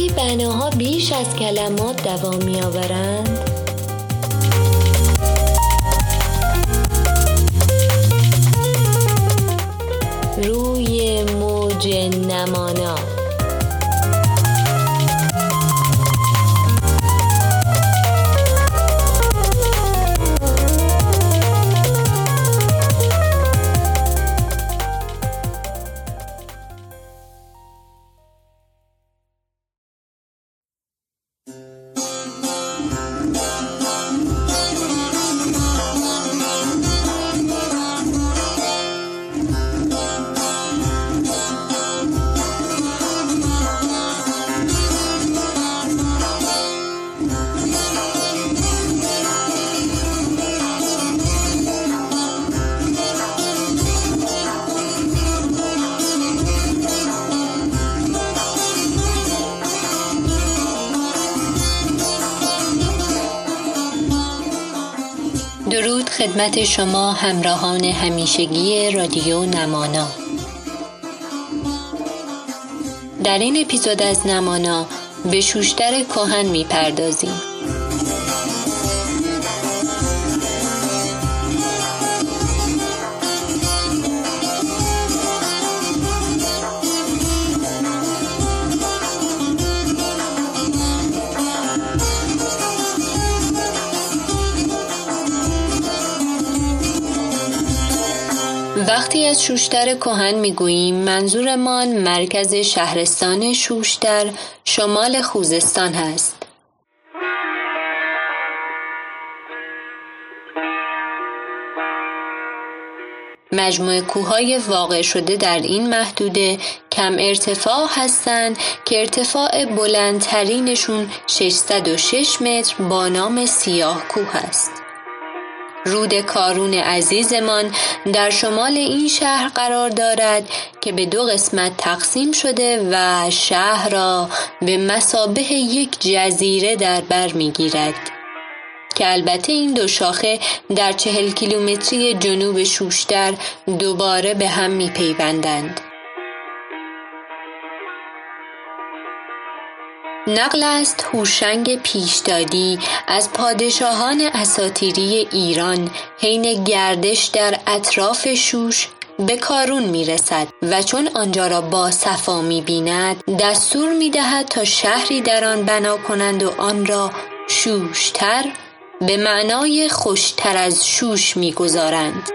وقتی بناها بیش از کلمات دوام می‌آورند، روی موج نمانا خدمت شما همراهان همیشگی رادیو نمانا. در این اپیزود از نمانا به شوشتر کهن می‌پردازیم. وقتی از شوشتر کهن میگوییم، منظورمان مرکز شهرستان شوشتر شمال خوزستان هست. مجموعه کوههای واقع شده در این محدوده کم ارتفاع هستند که ارتفاع بلندترینشون 606 متر با نام سیاه کوه است. رود کارون عزیزمان در شمال این شهر قرار دارد که به دو قسمت تقسیم شده و شهر را به مثابه یک جزیره در بر می‌گیرد که البته این دو شاخه در 40 کیلومتری جنوب شوشتر دوباره به هم می‌پیوندند. نقل است هوشنگ پیشدادی از پادشاهان اساطیری ایران حین گردش در اطراف شوش به کارون میرسد و چون آنجا را با صفا می‌بیند دستور می‌دهد تا شهری در آن بنا کنند و آن را شوشتر به معنای خوشتر از شوش می‌گذارند.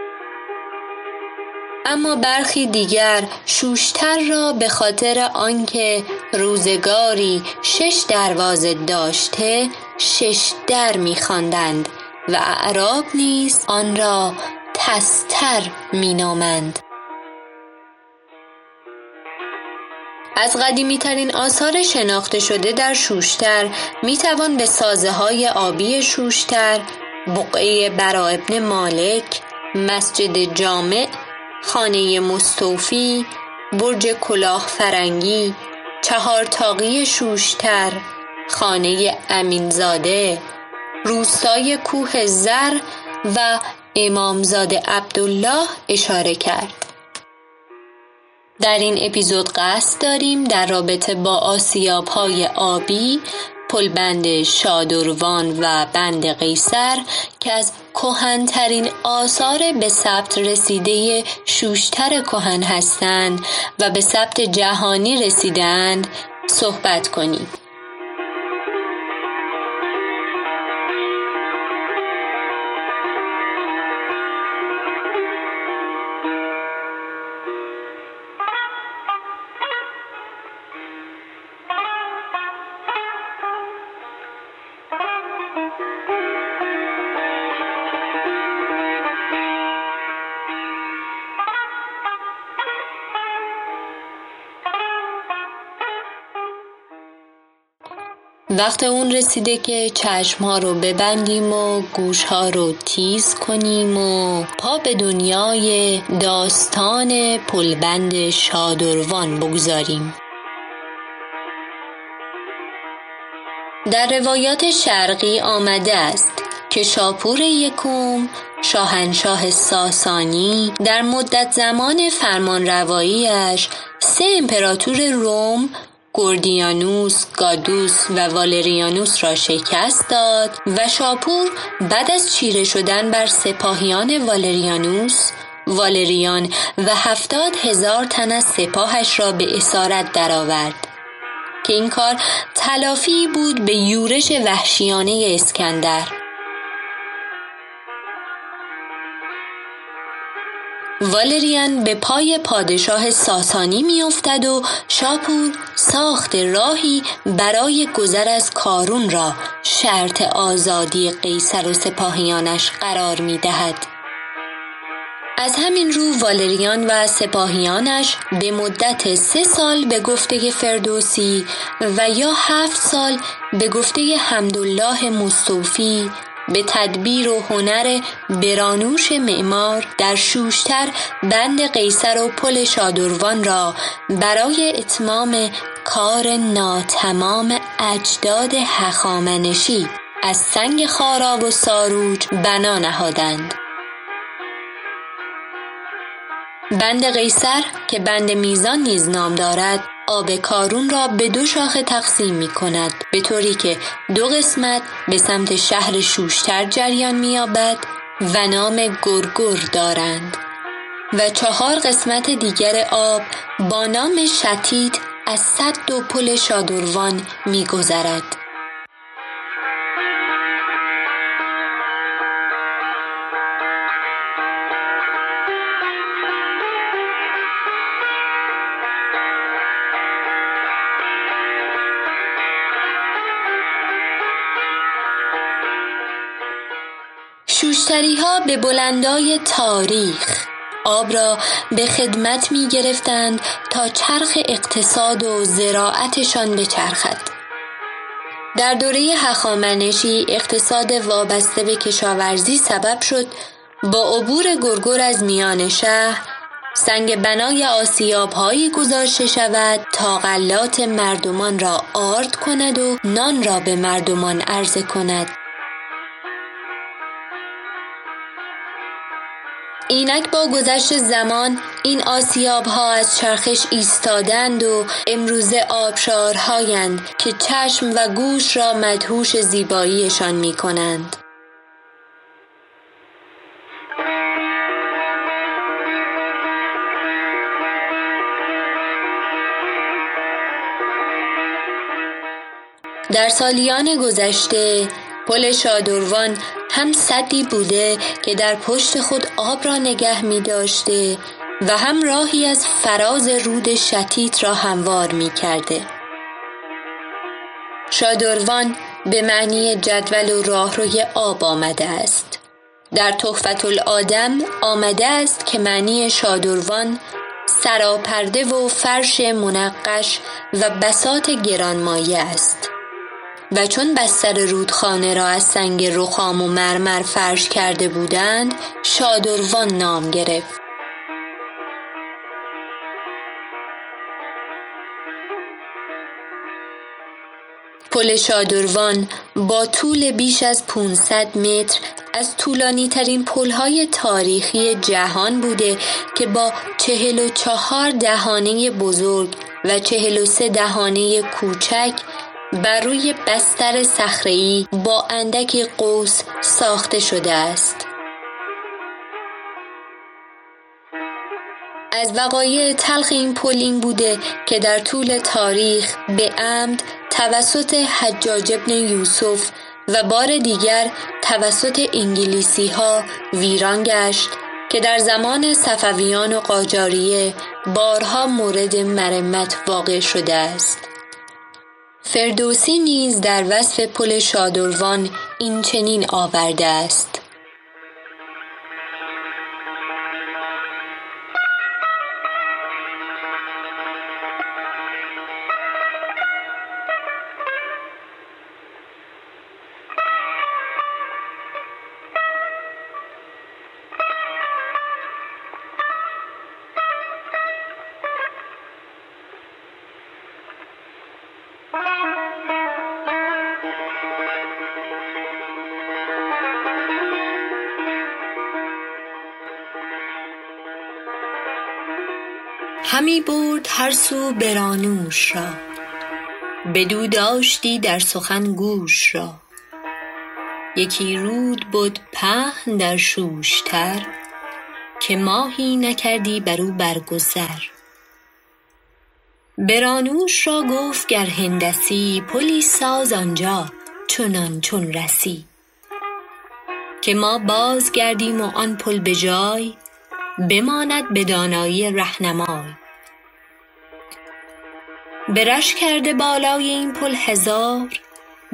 اما برخی دیگر شوشتر را به خاطر آنکه روزگاری 6 دروازه داشته 6 در می‌خواندند و اعراب نیز آن را تستر می‌نامند. از قدیمی‌ترین آثار شناخته شده در شوشتر می‌توان به سازه‌های آبی شوشتر، بقعه برا ابن مالک، مسجد جامع، خانه مستوفی، برج کلاه فرنگی، 4 تاقی شوشتر، خانه امینزاده، روستای کوه زر و امامزاده عبدالله اشاره کرد. در این اپیزود قصد داریم در رابطه با آسیاب‌های آبی، پلبند شادروان و بند قیصر که از کهن‌ترین آثار به ثبت رسیده شوشتر کهن هستند و به ثبت جهانی رسیدند صحبت کنیم. وقت اون رسیده که چشم‌ها رو ببندیم و گوش‌ها رو تیز کنیم و پا به دنیای داستان پلبند شادروان بگذاریم. در روایات شرقی آمده است که شاپور یکم، شاهنشاه ساسانی، در مدت زمان فرمانروایی‌اش 3 امپراتور روم گوردیانوس، کادوس و والریانوس را شکست داد و شاپور بعد از چیره شدن بر سپاهیان والریانوس، والریان و 70,000 تن از سپاهش را به اسارت درآورد که این کار تلافی بود به یورش وحشیانه اسکندر. والریان به پای پادشاه ساسانی میافتد و شاپور ساخت راهی برای گذر از کارون را شرط آزادی قیصر و سپاهیانش قرار میدهد. از همین رو والریان و سپاهیانش به مدت 3 سال به گفته فردوسی و یا 7 سال به گفته حمدالله مستوفی به تدبیر و هنر برانوش معمار در شوشتر بند قیصر و پل شادروان را برای اتمام کار ناتمام اجداد هخامنشی از سنگ خاراب و ساروج بنا نهادند. بند قیصر که بند میزان نیز نام دارد، آب کارون را به 2 شاخه تقسیم می کند، به طوری که 2 قسمت به سمت شهر شوشتر جریان می یابد و نام گرگر دارند و 4 قسمت دیگر آب با نام شتید از سد و پل شادروان می گذرد. شوشتری‌ها به بلندای تاریخ آب را به خدمت می گرفتند تا چرخ اقتصاد و زراعتشان بچرخد. در دوره هخامنشی اقتصاد وابسته به کشاورزی سبب شد با عبور گرگر از میان شهر سنگ بنای آسیاب‌هایی گذاشته شود تا غلات مردمان را آرد کند و نان را به مردمان عرضه کند. اینک با گذشت زمان این آسیاب‌ها از چرخش ایستادند و امروزه آبشارهایند که چشم و گوش را مدهوش زیباییشان می‌کنند. در سالیان گذشته پل شادروان هم سدی بوده که در پشت خود آب را نگه می داشته و هم راهی از فراز رود شتیت را هموار می کرده. شادروان به معنی جدول و راهروی آب آمده است. در تحفت الادم آمده است که معنی شادروان سراپرده و فرش منقش و بساط گرانمایه است. و چون بستر رودخانه را از سنگ رخام و مرمر فرش کرده بودند، شادروان نام گرفت. پل شادروان با طول بیش از 500 متر از طولانی ترین پل‌های تاریخی جهان بوده که با 44 دهانه بزرگ و 43 دهانه کوچک بر روی بستر صخره‌ای با اندکی قوس ساخته شده است. از وقایع تلخ این پل این بوده که در طول تاریخ به عمد توسط حجاج ابن یوسف و بار دیگر توسط انگلیسی‌ها ویران گشت که در زمان صفویان و قاجاریه بارها مورد مرمت واقع شده است. فردوسی نیز در وصف پل شادروان این چنین آورده است: همی برد هر سو برانوش را، بدو داشتی در سخن گوش را، یکی رود بود پهن در شوشتر، که ماهی نکردی برو برگذر. برانوش را گفت گر هندسی، پلی ساز آنجا چنان چون رسی، که ما باز گردیم و آن پل به جای، بماند به دانایی رهنمای. برش کرده بالای این پل هزار،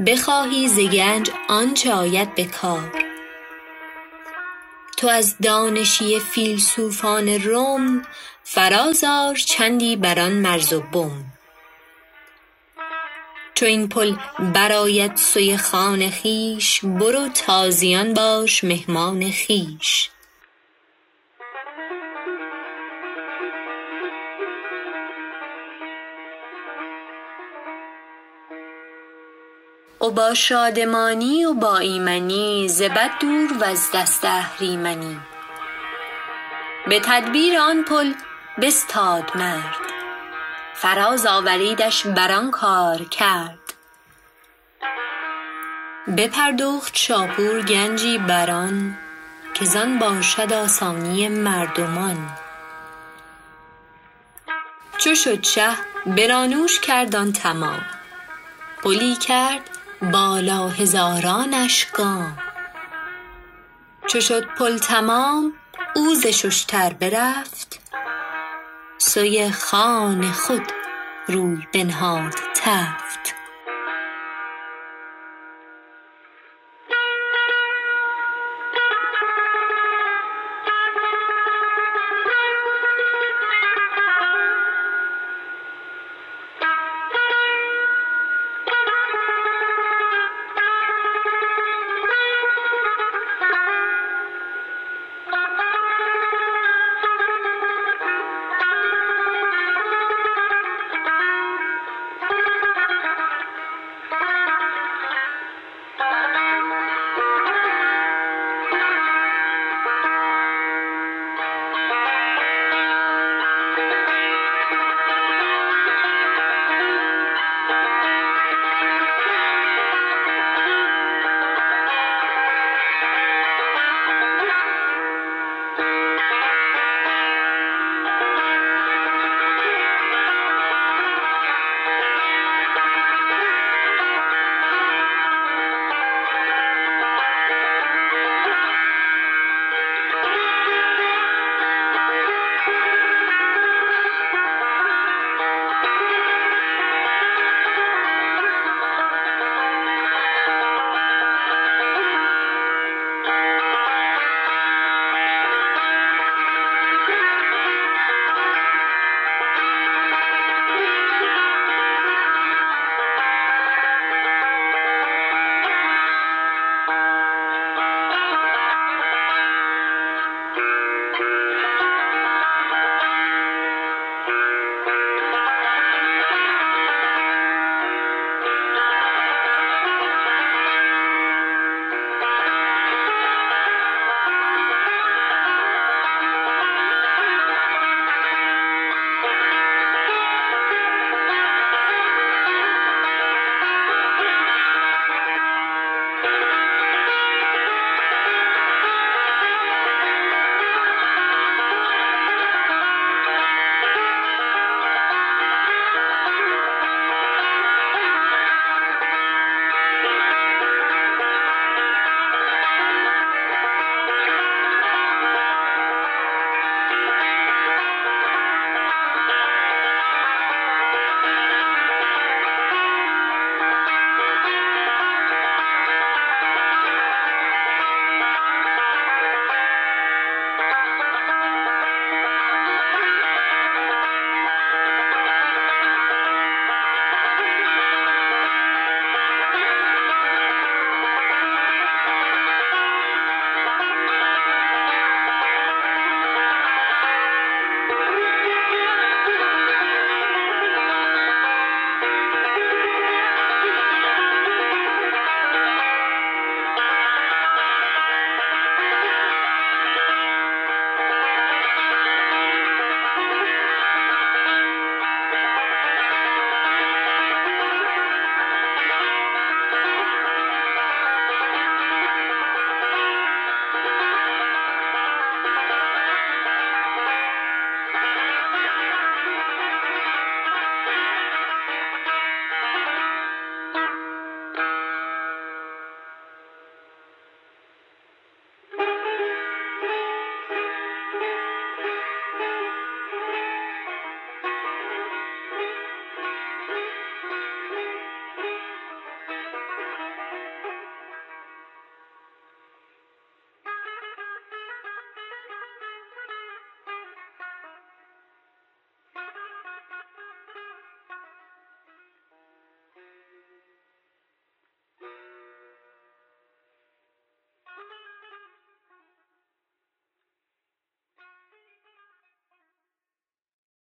بخواهی ز گنج آنچه آید به کار. تو از دانشی فیلسوفان روم، فرازار چندی بران مرز و بوم. چو این پل برآید سوی خان خویش، برو تازیان باش مهمان خویش. و با شادمانی و با ایمنی، ز بد دور و از دست اهریمنی. به تدبیر آن پل بستاد مرد، فراز آوریدش بران کار کرد. بپردخت شاپور گنجی بران، که زان باشد آسانی مردمان. چو شد شه برانوش کردان تمام، پلی کرد بالا هزارانش گام. چو شد پل تمام او ز شوشتر برفت، سوی خان خود روی بنهاد تفت.